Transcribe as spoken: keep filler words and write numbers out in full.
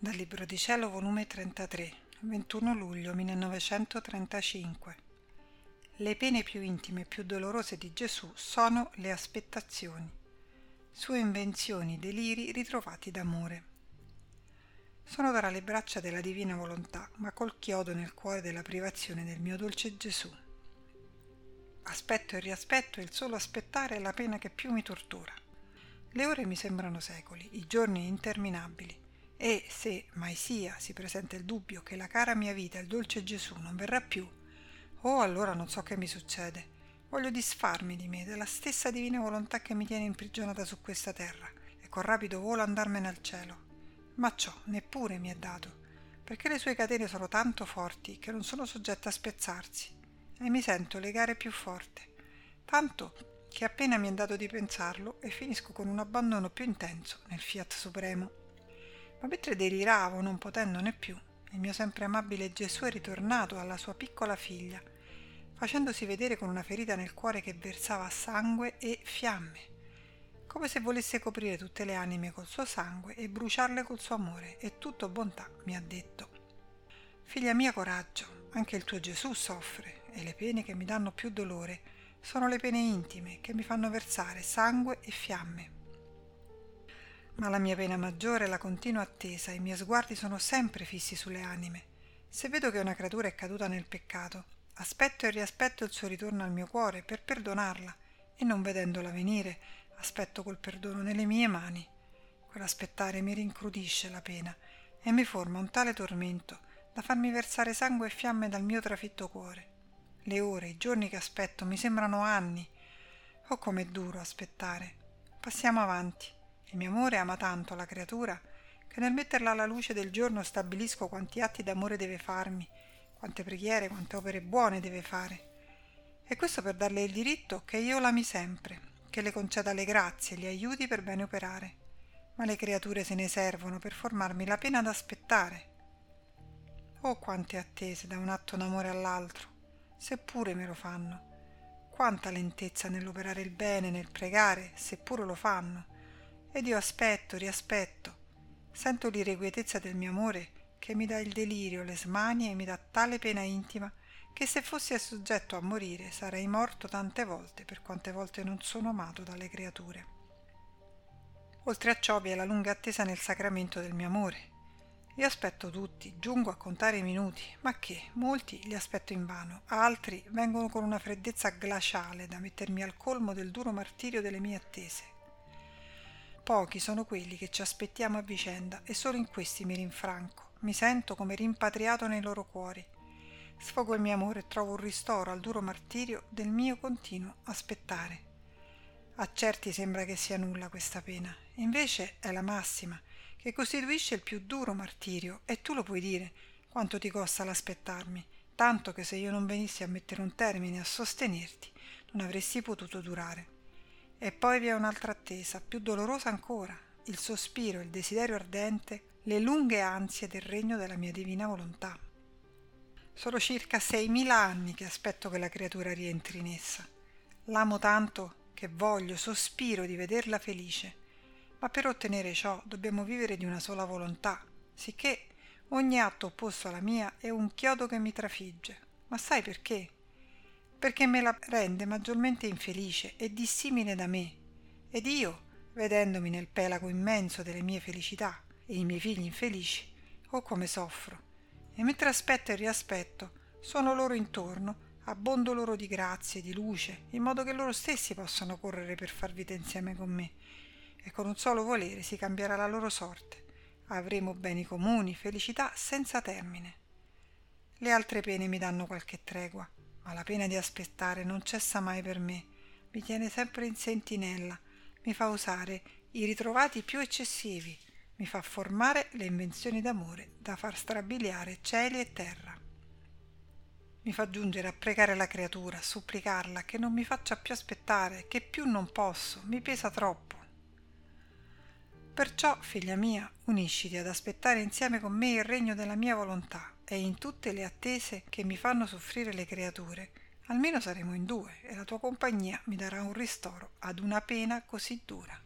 Dal libro di cielo, volume trentatré, ventuno luglio millenovecentotrentacinque. Le pene più intime e più dolorose di Gesù sono le aspettazioni, sue invenzioni, deliri ritrovati d'amore. Sono tra le braccia della divina volontà, ma col chiodo nel cuore della privazione del mio dolce Gesù. Aspetto e riaspetto, e il solo aspettare è la pena che più mi tortura. Le ore mi sembrano secoli, i giorni interminabili. E se mai sia si presenta il dubbio che la cara mia vita, il dolce Gesù, non verrà più, oh, allora non so che mi succede. Voglio disfarmi di me, della stessa divina volontà che mi tiene imprigionata su questa terra, e con rapido volo andarmene al cielo. Ma ciò neppure mi è dato, perché le sue catene sono tanto forti che non sono soggetta a spezzarsi, e mi sento legare più forte, tanto che appena mi è dato di pensarlo e finisco con un abbandono più intenso nel Fiat Supremo. Ma mentre deliravo, non potendone più, il mio sempre amabile Gesù è ritornato alla sua piccola figlia, facendosi vedere con una ferita nel cuore che versava sangue e fiamme, come se volesse coprire tutte le anime col suo sangue e bruciarle col suo amore, e tutto bontà mi ha detto: «Figlia mia, coraggio, anche il tuo Gesù soffre, e le pene che mi danno più dolore sono le pene intime che mi fanno versare sangue e fiamme». Ma la mia pena maggiore è la continua attesa, e i miei sguardi sono sempre fissi sulle anime. Se vedo che una creatura è caduta nel peccato, aspetto e riaspetto il suo ritorno al mio cuore per perdonarla, e non vedendola venire, aspetto col perdono nelle mie mani. Quell'aspettare mi rincrudisce la pena e mi forma un tale tormento da farmi versare sangue e fiamme dal mio trafitto cuore. Le ore, i giorni che aspetto mi sembrano anni. Oh, com'è duro aspettare! Passiamo avanti. Il mio amore ama tanto la creatura che nel metterla alla luce del giorno stabilisco quanti atti d'amore deve farmi, quante preghiere, quante opere buone deve fare. E questo per darle il diritto che io l'ami sempre, che le conceda le grazie e le aiuti per bene operare. Ma le creature se ne servono per formarmi la pena d'aspettare. Oh, quante attese da un atto d'amore all'altro, seppure me lo fanno. Quanta lentezza nell'operare il bene, nel pregare, seppure lo fanno. Ed io aspetto, riaspetto, sento l'irrequietezza del mio amore che mi dà il delirio, le smanie, e mi dà tale pena intima che se fossi soggetto a morire sarei morto tante volte per quante volte non sono amato dalle creature. Oltre a ciò vi è la lunga attesa nel sacramento del mio amore. Li aspetto tutti, giungo a contare i minuti, ma che molti li aspetto invano, altri vengono con una freddezza glaciale da mettermi al colmo del duro martirio delle mie attese. Pochi sono quelli che ci aspettiamo a vicenda, e solo in questi mi rinfranco, mi sento come rimpatriato nei loro cuori. Sfogo il mio amore e trovo un ristoro al duro martirio del mio continuo aspettare. A certi sembra che sia nulla questa pena, invece è la massima, che costituisce il più duro martirio, e tu lo puoi dire quanto ti costa l'aspettarmi, tanto che se io non venissi a mettere un termine a sostenerti, non avresti potuto durare. E poi vi è un'altra attesa, più dolorosa ancora, il sospiro, il desiderio ardente, le lunghe ansie del regno della mia divina volontà. Sono circa seimila anni che aspetto che la creatura rientri in essa. L'amo tanto che voglio, sospiro di vederla felice, ma per ottenere ciò dobbiamo vivere di una sola volontà, sicché ogni atto opposto alla mia è un chiodo che mi trafigge. Ma sai perché? Perché me la rende maggiormente infelice e dissimile da me, ed io, vedendomi nel pelago immenso delle mie felicità e i miei figli infelici, oh come soffro! E mentre aspetto e riaspetto, sono loro intorno, abbondo loro di grazie, di luce, in modo che loro stessi possano correre per far vita insieme con me, e con un solo volere si cambierà la loro sorte. Avremo beni comuni, felicità senza termine. Le altre pene mi danno qualche tregua, ma la pena di aspettare non cessa mai per me, mi tiene sempre in sentinella, mi fa usare i ritrovati più eccessivi, mi fa formare le invenzioni d'amore da far strabiliare cieli e terra. Mi fa giungere a pregare la creatura, a supplicarla che non mi faccia più aspettare, che più non posso, mi pesa troppo. Perciò, figlia mia, unisciti ad aspettare insieme con me il regno della mia volontà, e in tutte le attese che mi fanno soffrire le creature, almeno saremo in due, e la tua compagnia mi darà un ristoro ad una pena così dura.